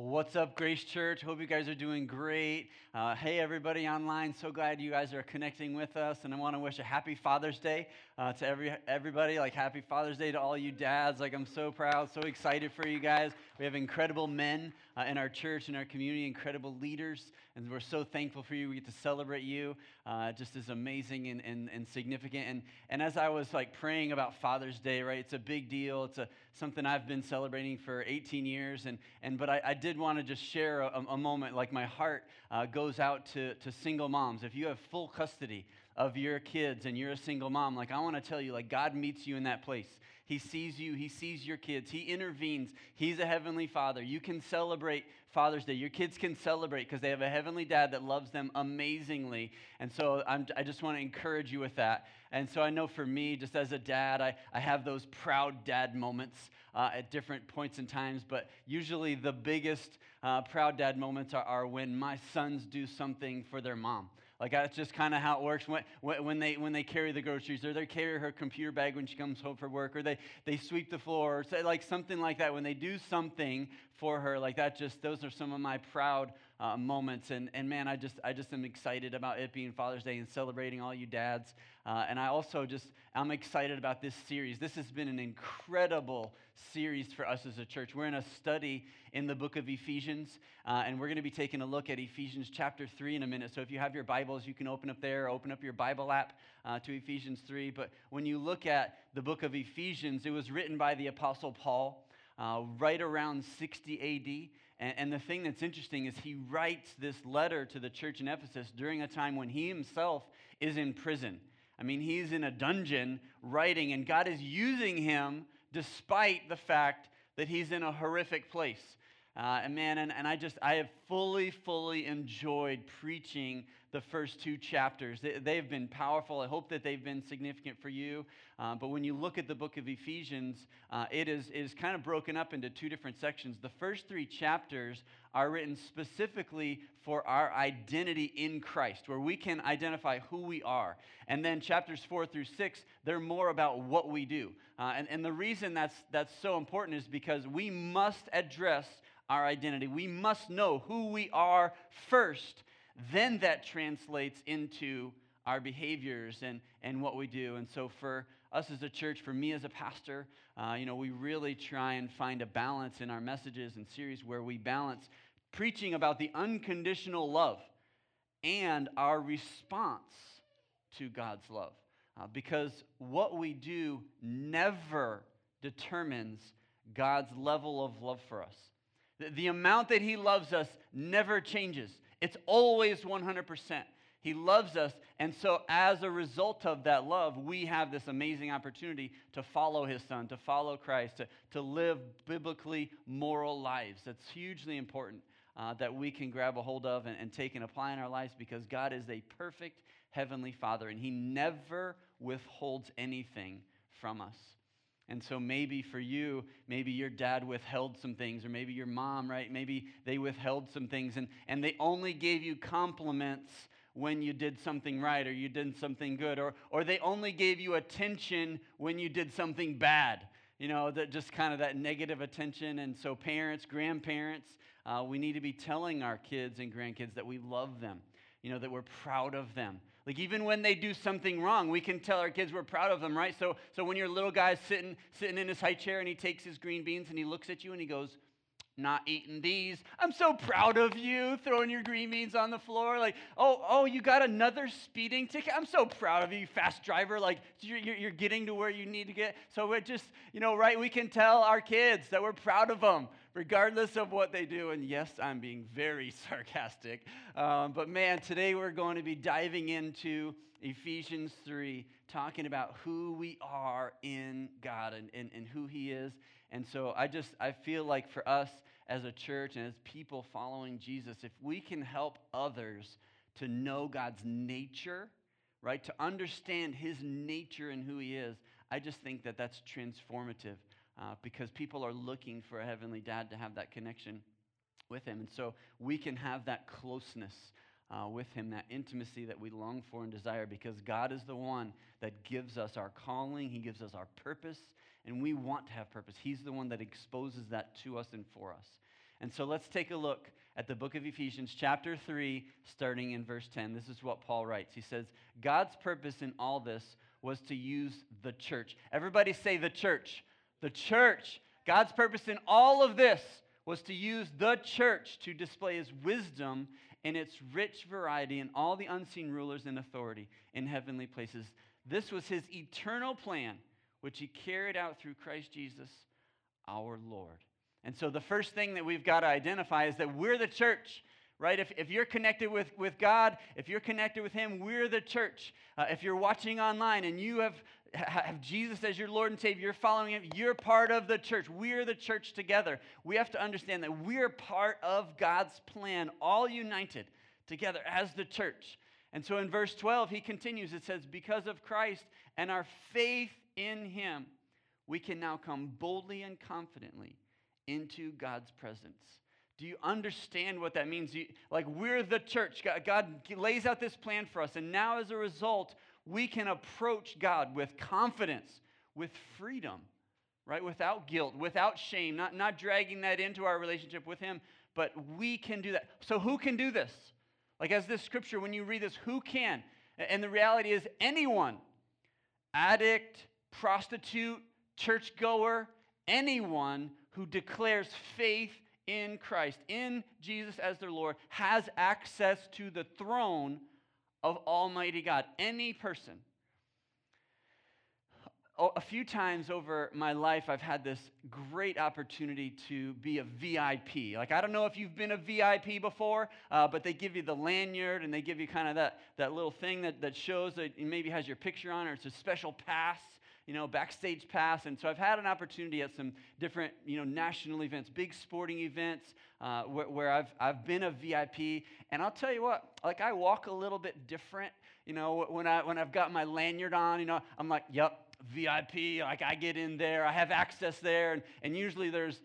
Well, what's up, Grace Church? Hope you guys are doing great. Hey, everybody online. So glad you guys are connecting with us. And I want to wish a happy Father's Day to everybody. Like, happy Father's Day to all you dads. Like, I'm so proud, so excited for you guys. We have incredible men in our church, in our community, incredible leaders. And we're so thankful for you. We get to celebrate you. Just as amazing and significant. And as I was, like, praying about Father's Day, right, it's a big deal. It's something I've been celebrating for 18 years. But I did want to just share a moment, like my heart goes out to single moms. If you have full custody of your kids and you're a single mom, like I want to tell you, like God meets you in that place. He sees you. He sees your kids. He intervenes. He's a heavenly Father. You can celebrate Father's Day. Your kids can celebrate because they have a heavenly dad that loves them amazingly. And so I just want to encourage you with that. And so I know for me, just as a dad, I have those proud dad moments at different points in times. But usually the biggest proud dad moments are when my sons do something for their mom. Like, that's just kind of how it works. When they carry the groceries, or they carry her computer bag when she comes home from work, or they sweep the floor, or say, like, something like that. When they do something for her, like that, just those are some of my proud moments. And man, I just am excited about it being Father's Day and celebrating all you dads. And I also I'm excited about this series. This has been an incredible series for us as a church. We're in a study in the book of Ephesians, and we're going to be taking a look at Ephesians chapter 3 in a minute. So if you have your Bibles, you can open up there, open up your Bible app to Ephesians 3. But when you look at the book of Ephesians, it was written by the Apostle Paul right around 60 AD. And the thing that's interesting is he writes this letter to the church in Ephesus during a time when he himself is in prison. I mean, he's in a dungeon writing, and God is using him despite the fact that he's in a horrific place. I have fully enjoyed preaching the first two chapters. They've been powerful. I hope that they've been significant for you. But when you look at the book of Ephesians, it is kind of broken up into two different sections. The first three chapters are written specifically for our identity in Christ, where we can identify who we are. And then chapters 4 through 6, they're more about what we do. And the reason that's so important is because we must address our identity. We must know who we are first. Then that translates into our behaviors and what we do. And so for us as a church, for me as a pastor, we really try and find a balance in our messages and series where we balance preaching about the unconditional love and our response to God's love. Because what we do never determines God's level of love for us. The amount that he loves us never changes. It's always 100%. He loves us, and so as a result of that love, we have this amazing opportunity to follow his son, to follow Christ, to live biblically moral lives. That's hugely important that we can grab a hold of and take and apply in our lives, because God is a perfect heavenly Father, and he never withholds anything from us. And so maybe for you, maybe your dad withheld some things, or maybe your mom, right? Maybe they withheld some things, and they only gave you compliments when you did something right or you did something good, or they only gave you attention when you did something bad. That just kind of that negative attention. And so parents, grandparents, we need to be telling our kids and grandkids that we love them, that we're proud of them. Like, even when they do something wrong, we can tell our kids we're proud of them, right? So when your little guy's sitting in his high chair and he takes his green beans and he looks at you and he goes, "Not eating these. I'm so proud of you," throwing your green beans on the floor. Like, oh, you got another speeding ticket. I'm so proud of you, fast driver. Like, you're getting to where you need to get. So we're just, right? We can tell our kids that we're proud of them, regardless of what they do. And yes, I'm being very sarcastic. But man, today we're going to be diving into Ephesians 3, talking about who we are in God and who he is. And so I feel like for us as a church and as people following Jesus, if we can help others to know God's nature, right, to understand his nature and who he is, I just think that that's transformative. Because people are looking for a heavenly dad to have that connection with him. And so we can have that closeness with him, that intimacy that we long for and desire, because God is the one that gives us our calling. He gives us our purpose, and we want to have purpose. He's the one that exposes that to us and for us. And so let's take a look at the book of Ephesians, chapter 3, starting in verse 10. This is what Paul writes. He says, God's purpose in all this was to use the church. Everybody say the church. The church. God's purpose in all of this was to use the church to display his wisdom in its rich variety and all the unseen rulers and authority in heavenly places. This was his eternal plan, which he carried out through Christ Jesus, our Lord. And so the first thing that we've got to identify is that we're the church, right? If you're connected with God, if you're connected with him, we're the church. If you're watching online and you have Jesus as your Lord and Savior, you're following him, you're part of the church. We're the church together. We have to understand that we're part of God's plan, all united together as the church. And so in verse 12, he continues. It says, because of Christ and our faith in him, we can now come boldly and confidently into God's presence. Do you understand what that means? We're the church. God lays out this plan for us. And now as a result, we can approach God with confidence, with freedom, right? Without guilt, without shame, not dragging that into our relationship with him. But we can do that. So who can do this? As this scripture, when you read this, who can? And the reality is anyone. Addict, prostitute, churchgoer, anyone who declares faith in Christ, in Jesus as their Lord, has access to the throne of Almighty God. Any person. A few times over my life, I've had this great opportunity to be a VIP. I don't know if you've been a VIP before, but they give you the lanyard and they give you kind of that little thing that shows that it maybe has your picture on, or it's a special pass. Backstage pass. And so I've had an opportunity at some different, national events, big sporting events, where I've been a VIP. And I'll tell you what, I walk a little bit different. When I've got my lanyard on, I'm like, yep, VIP. I get in there, I have access there. And usually there's,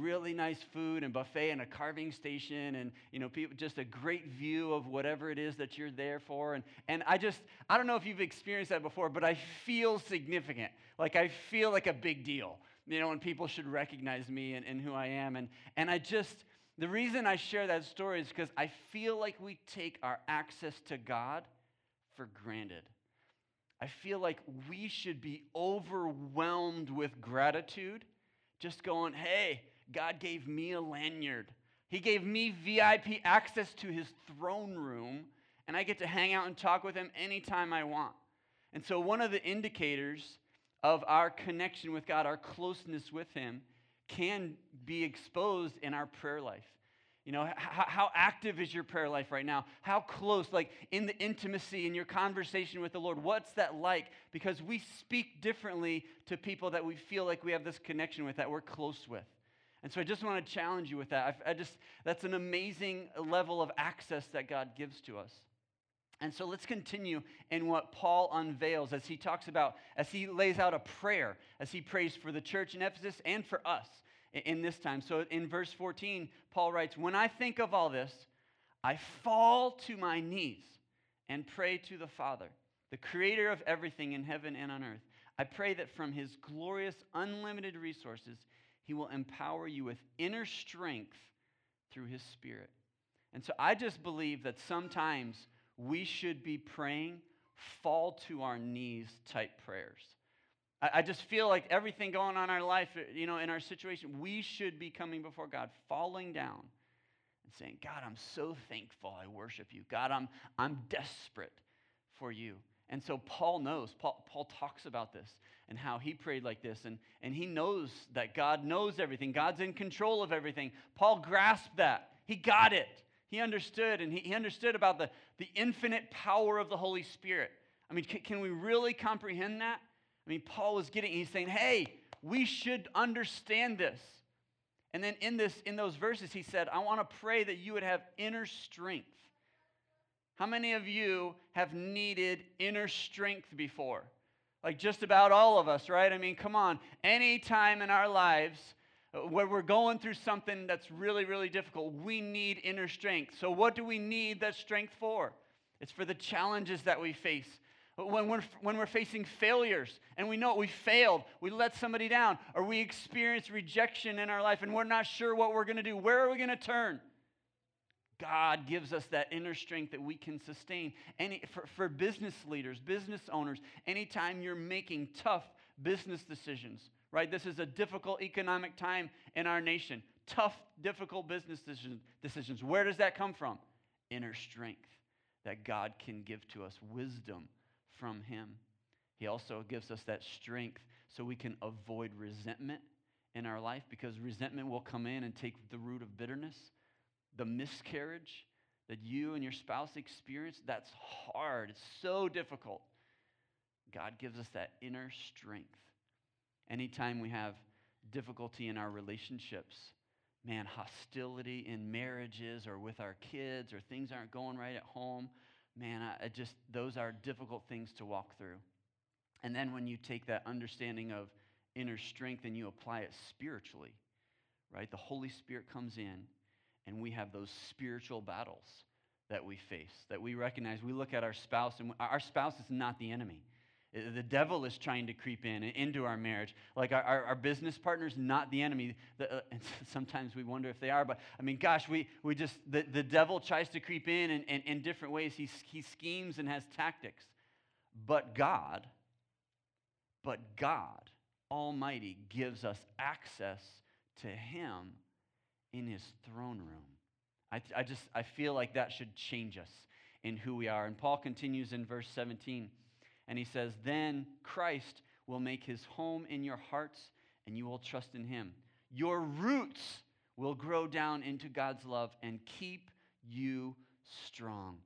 really nice food and buffet and a carving station and, people, just a great view of whatever it is that you're there for. And I don't know if you've experienced that before, but I feel significant. I feel like a big deal, and people should recognize me and who I am. And the reason I share that story is because I feel like we take our access to God for granted. I feel like we should be overwhelmed with gratitude, just going, hey, God gave me a lanyard. He gave me VIP access to his throne room, and I get to hang out and talk with him anytime I want. And so one of the indicators of our connection with God, our closeness with him, can be exposed in our prayer life. How active is your prayer life right now? How close, in the intimacy, in your conversation with the Lord, what's that like? Because we speak differently to people that we feel like we have this connection with, that we're close with. And so I just want to challenge you with that. That's an amazing level of access that God gives to us. And so let's continue in what Paul unveils as he talks about, as he lays out a prayer, as he prays for the church in Ephesus and for us in this time. So in verse 14, Paul writes, when I think of all this, I fall to my knees and pray to the Father, the creator of everything in heaven and on earth. I pray that from his glorious, unlimited resources, he will empower you with inner strength through his Spirit. And so I just believe that sometimes we should be praying fall to our knees type prayers. I just feel like everything going on in our life, in our situation, we should be coming before God, falling down and saying, God, I'm so thankful I worship you. God, I'm desperate for you. And so Paul knows, Paul talks about this and how he prayed like this, and he knows that God knows everything. God's in control of everything. Paul grasped that. He got it. He understood, and he understood about the infinite power of the Holy Spirit. I mean, can we really comprehend that? I mean, Paul was he's saying, hey, we should understand this. And then in those verses, he said, I want to pray that you would have inner strength. How many of you have needed inner strength before? Just about all of us, right? I mean, come on, any time in our lives where we're going through something that's really, really difficult, we need inner strength. So what do we need that strength for? It's for the challenges that we face. When we're facing failures and we know we failed, we let somebody down, or we experience rejection in our life and we're not sure what we're going to do, where are we going to turn? God gives us that inner strength that we can sustain. For business leaders, business owners, anytime you're making tough business decisions, right? This is a difficult economic time in our nation. Tough, difficult business decisions. Where does that come from? Inner strength that God can give to us, wisdom from Him. He also gives us that strength so we can avoid resentment in our life, because resentment will come in and take the root of bitterness. The miscarriage that you and your spouse experience, that's hard. It's so difficult. God gives us that inner strength. Anytime we have difficulty in our relationships, man, hostility in marriages or with our kids, or things aren't going right at home, man, those are difficult things to walk through. And then when you take that understanding of inner strength and you apply it spiritually, right? The Holy Spirit comes in and we have those spiritual battles that we face, that we recognize. We look at our spouse, and our spouse is not the enemy. The devil is trying to creep in and into our marriage. Like our business partner's not the enemy. And sometimes we wonder if they are, but I mean, gosh, the devil tries to creep in in different ways. He schemes and has tactics. But God Almighty gives us access to Him in His throne room. I feel like that should change us in who we are. And Paul continues in verse 17, and he says, "Then Christ will make His home in your hearts, and you will trust in Him. Your roots will grow down into God's love and keep you strong."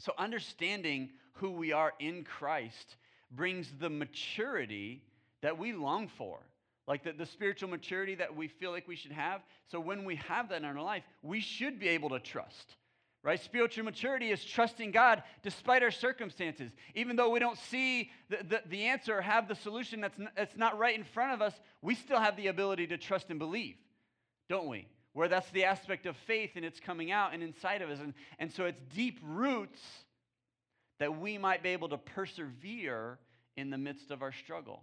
So understanding who we are in Christ brings the maturity that we long for. Like the spiritual maturity that we feel like we should have. So when we have that in our life, we should be able to trust, right? Spiritual maturity is trusting God despite our circumstances. Even though we don't see the answer or have the solution that's not right in front of us, we still have the ability to trust and believe, don't we? Where that's the aspect of faith, and it's coming out and inside of us. And so it's deep roots that we might be able to persevere in the midst of our struggle.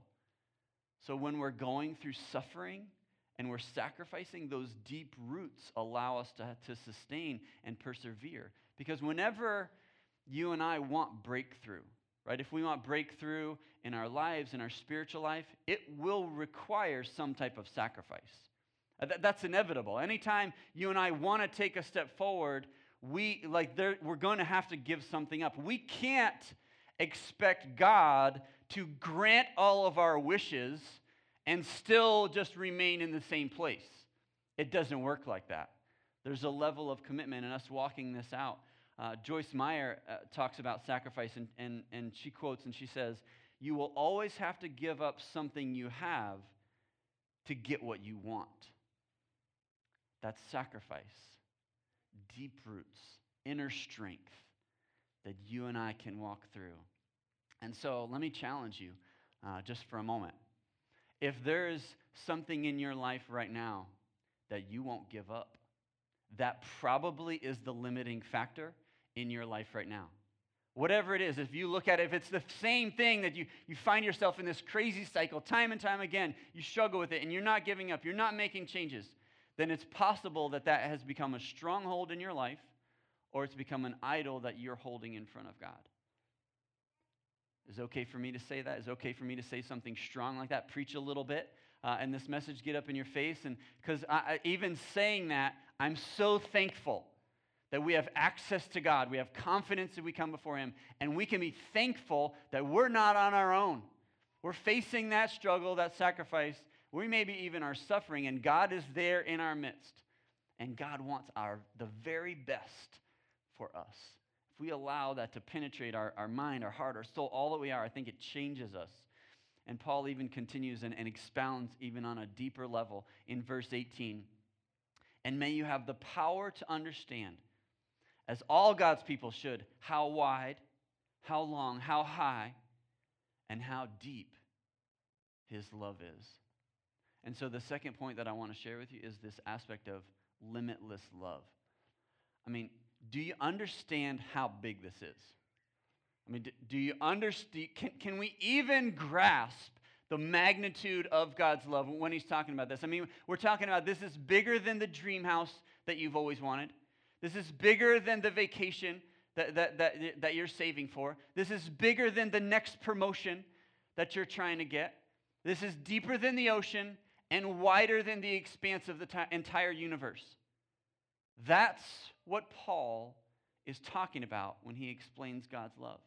So when we're going through suffering and we're sacrificing, those deep roots allow us to sustain and persevere. Because whenever you and I want breakthrough, right? If we want breakthrough in our lives, in our spiritual life, it will require some type of sacrifice. That's inevitable. Anytime you and I want to take a step forward, we're going to have to give something up. We can't expect God to grant all of our wishes and still just remain in the same place. It doesn't work like that. There's a level of commitment in us walking this out. Joyce Meyer talks about sacrifice, and she quotes and she says, "You will always have to give up something you have to get what you want." That's sacrifice. Deep roots, inner strength that you and I can walk through. And so let me challenge you just for a moment. If there is something in your life right now that you won't give up, that probably is the limiting factor in your life right now. Whatever it is, if you look at it, if it's the same thing that you find yourself in this crazy cycle time and time again, you struggle with it and you're not giving up, you're not making changes, then it's possible that has become a stronghold in your life, or it's become an idol that you're holding in front of God. Is it okay for me to say that? Is it okay for me to say something strong like that? Preach a little bit, and this message get up in your face? And because even saying that, I'm so thankful that we have access to God. We have confidence that we come before Him, and we can be thankful that we're not on our own. We're facing that struggle, that sacrifice. We may be even are suffering, and God is there in our midst. And God wants the very best for us. If we allow that to penetrate our mind, our heart, our soul, all that we are, I think it changes us. And Paul even continues and expounds even on a deeper level in verse 18. "And may you have the power to understand, as all God's people should, how wide, how long, how high, and how deep His love is." And so the second point that I want to share with you is this aspect of limitless love. I mean, do you understand how big this is? I mean, do you understand? Can we even grasp the magnitude of God's love when he's talking about this? I mean, we're talking about this is bigger than the dream house that you've always wanted. This is bigger than the vacation that you're saving for. This is bigger than the next promotion that you're trying to get. This is deeper than the ocean and wider than the expanse of the entire universe. That's what Paul is talking about when he explains God's love.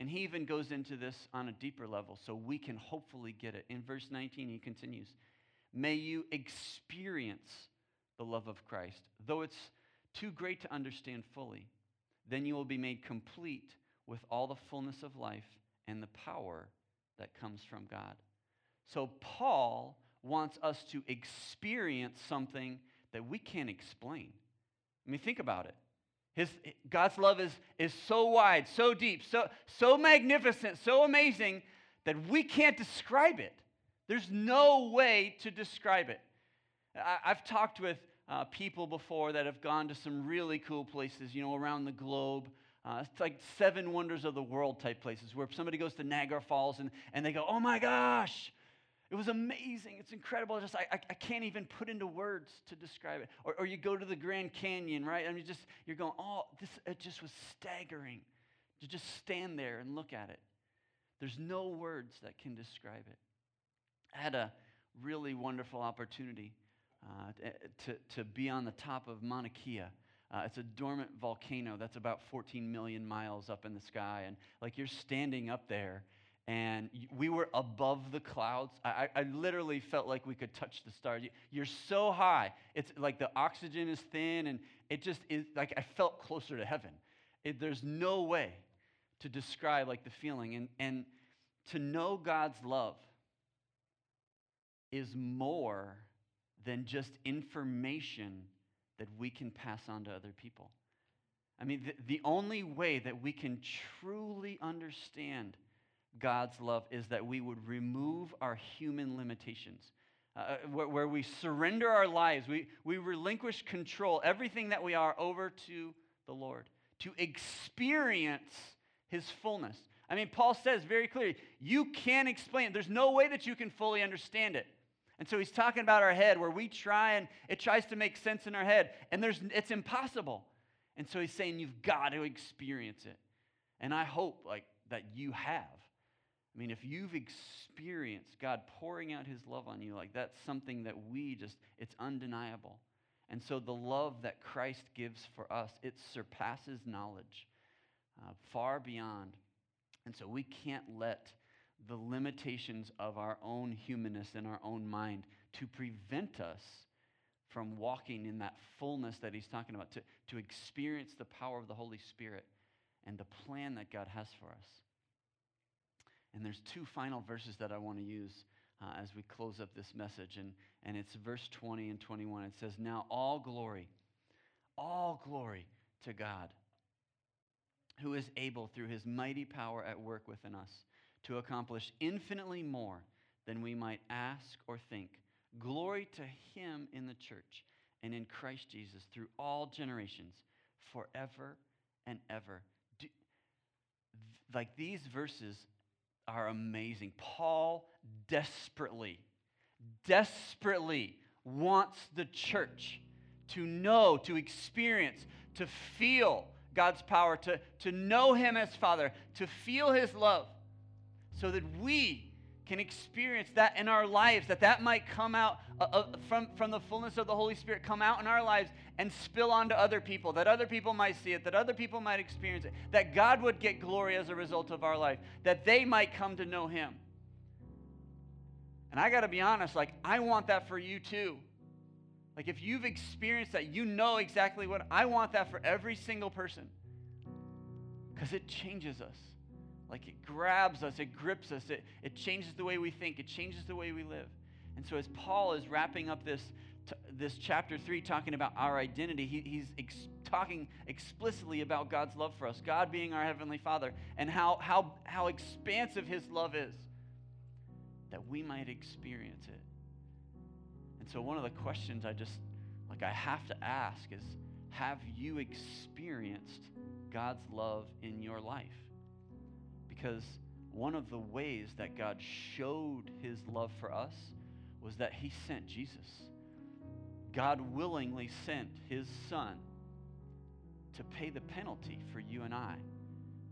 And he even goes into this on a deeper level, so we can hopefully get it. In verse 19, he continues, "May you experience the love of Christ, though it's too great to understand fully. Then you will be made complete with all the fullness of life and the power that comes from God." So Paul wants us to experience something that we can't explain. I mean, think about it. God's love is so wide, so deep, so magnificent, so amazing that we can't describe it. There's no way to describe it. I've talked with people before that have gone to some really cool places, you know, around the globe. It's like seven wonders of the world type places where somebody goes to Niagara Falls and they go, "Oh my gosh, it was amazing. It's incredible. Just I can't even put into words to describe it." Or you go to the Grand Canyon, right? I mean, just you're going, "Oh, it just was staggering to just stand there and look at it." There's no words that can describe it. I had a really wonderful opportunity to be on the top of Mauna Kea. It's a dormant volcano that's about 14 million miles up in the sky, and like you're standing up there. And we were above the clouds. I literally felt like we could touch the stars. You're so high. It's like the oxygen is thin, and it just is like I felt closer to heaven. There's no way to describe like the feeling. And to know God's love is more than just information that we can pass on to other people. I mean, the only way that we can truly understand God's love is that we would remove our human limitations, where we surrender our lives, we relinquish control, everything that we are, over to the Lord, to experience his fullness. I mean, Paul says very clearly, you can't explain it. There's no way that you can fully understand it. And so he's talking about our head, where we try and it tries to make sense in our head, and it's impossible. And so he's saying you've got to experience it. And I hope like that you have. I mean, if you've experienced God pouring out his love on you, like that's something that it's undeniable. And so the love that Christ gives for us, it surpasses knowledge far beyond. And so we can't let the limitations of our own humanness and our own mind to prevent us from walking in that fullness that he's talking about, to experience the power of the Holy Spirit and the plan that God has for us. And there's two final verses that I want to use as we close up this message. And it's verse 20 and 21. It says, "Now all glory to God, who is able through his mighty power at work within us to accomplish infinitely more than we might ask or think. Glory to him in the church and in Christ Jesus through all generations, forever and ever." Like these verses are amazing. Paul desperately wants the church to know, to experience, to feel God's power, to know him as Father, to feel his love, so that we can experience that in our lives, that might come out from the fullness of the Holy Spirit, come out in our lives and spill onto other people, that other people might see it, that other people might experience it, that God would get glory as a result of our life, that they might come to know him. And I got to be honest, like I want that for you too. Like if you've experienced that, you know exactly what I want that for every single person, because it changes us. Like it grabs us, it grips us, it changes the way we think, it changes the way we live. And so as Paul is wrapping up this chapter 3 talking about our identity, he's talking explicitly about God's love for us, God being our Heavenly Father, and how expansive his love is, that we might experience it. And so one of the questions I have to ask is, have you experienced God's love in your life? because one of the ways that God showed his love for us was that he sent Jesus. God willingly sent his son to pay the penalty for you and I.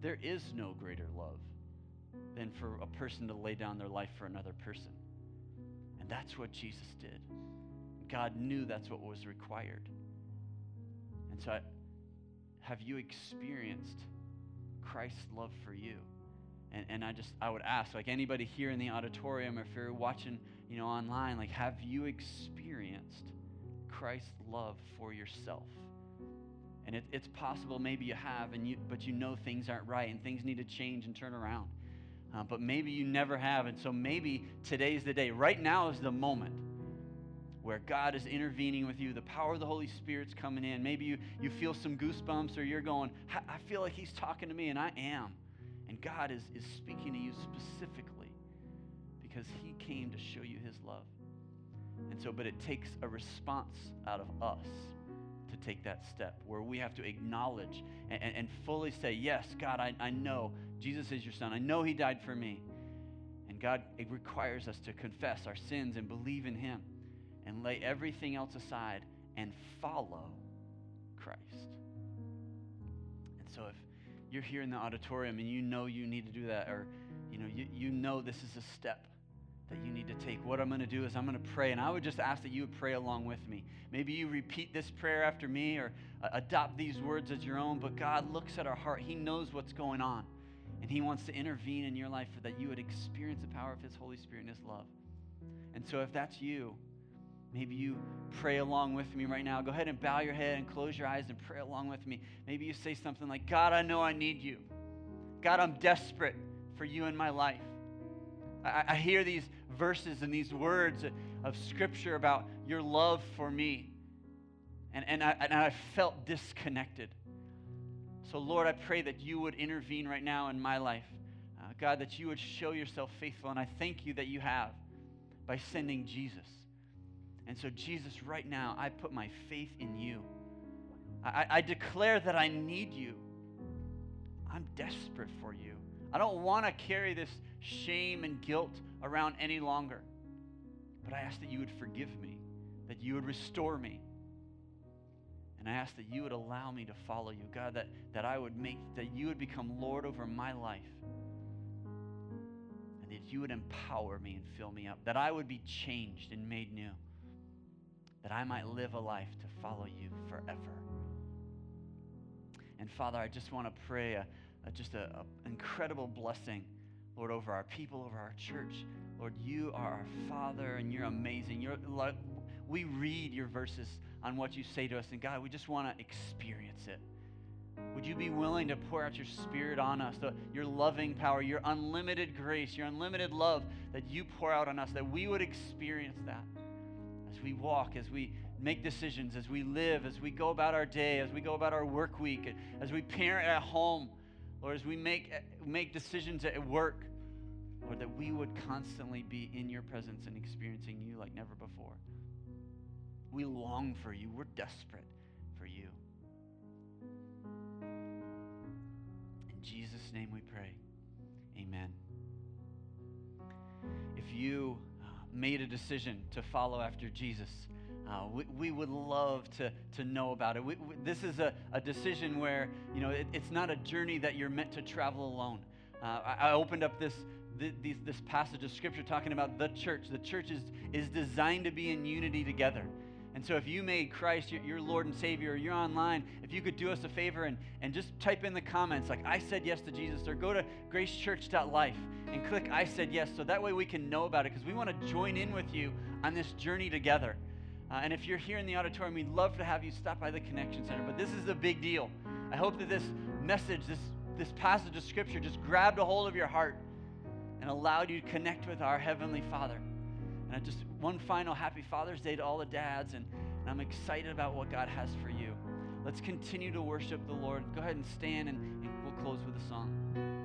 There is no greater love than for a person to lay down their life for another person. And that's what Jesus did. God knew that's what was required. And so have you experienced Christ's love for you? And I would ask, like, anybody here in the auditorium, or if you're watching, you know, online, like, have you experienced Christ's love for yourself? And it's possible maybe you have, but you know things aren't right and things need to change and turn around. But maybe you never have. And so maybe today's the day. Right now is the moment where God is intervening with you. The power of the Holy Spirit's coming in. Maybe you feel some goosebumps, or you're going, I feel like he's talking to me, and I am. And God is speaking to you specifically because he came to show you his love. And so, but it takes a response out of us to take that step where we have to acknowledge and fully say, yes, God, I know Jesus is your son. I know he died for me. And God, it requires us to confess our sins and believe in him and lay everything else aside and follow Christ. And so if you're here in the auditorium and you know you need to do that, or you know this is a step that you need to take, what I'm going to do is I'm going to pray, and I would just ask that you would pray along with me. Maybe you repeat this prayer after me, or adopt these words as your own, but God looks at our heart. He knows what's going on, and he wants to intervene in your life so that you would experience the power of his Holy Spirit and his love. And so if that's you, maybe you pray along with me right now. Go ahead and bow your head and close your eyes and pray along with me. Maybe you say something like, God, I know I need you. God, I'm desperate for you in my life. I hear these verses and these words of Scripture about your love for me, and I felt disconnected. So, Lord, I pray that you would intervene right now in my life. God, that you would show yourself faithful, and I thank you that you have by sending Jesus. And so, Jesus, right now, I put my faith in you. I declare that I need you. I'm desperate for you. I don't want to carry this shame and guilt around any longer. But I ask that you would forgive me, that you would restore me. And I ask that you would allow me to follow you. God, that you would become Lord over my life. And that you would empower me and fill me up. That I would be changed and made new. That I might live a life to follow you forever. And Father, I just want to pray just an incredible blessing, Lord, over our people, over our church. Lord, you are our Father, and you're amazing. We read your verses on what you say to us, and God, we just want to experience it. Would you be willing to pour out your Spirit on us, your loving power, your unlimited grace, your unlimited love that you pour out on us, that we would experience that. As we walk, as we make decisions, as we live, as we go about our day, as we go about our work week, as we parent at home, Lord, as we make decisions at work, Lord, that we would constantly be in your presence and experiencing you like never before. We long for you. We're desperate for you. In Jesus' name we pray. Amen. If you made a decision to follow after Jesus, we would love to know about it. This is a decision where, it's not a journey that you're meant to travel alone. I opened up this passage of Scripture talking about the church. The church is designed to be in unity together. And so if you made Christ your Lord and Savior, or you're online, if you could do us a favor and just type in the comments, like, I said yes to Jesus, or go to gracechurch.life and click I said yes, so that way we can know about it, because we want to join in with you on this journey together. And if you're here in the auditorium, we'd love to have you stop by the Connection Center. But this is a big deal. I hope that this message, this passage of Scripture just grabbed a hold of your heart and allowed you to connect with our Heavenly Father. And I just, one final happy Father's Day to all the dads. And I'm excited about what God has for you. Let's continue to worship the Lord. Go ahead and stand, and we'll close with a song.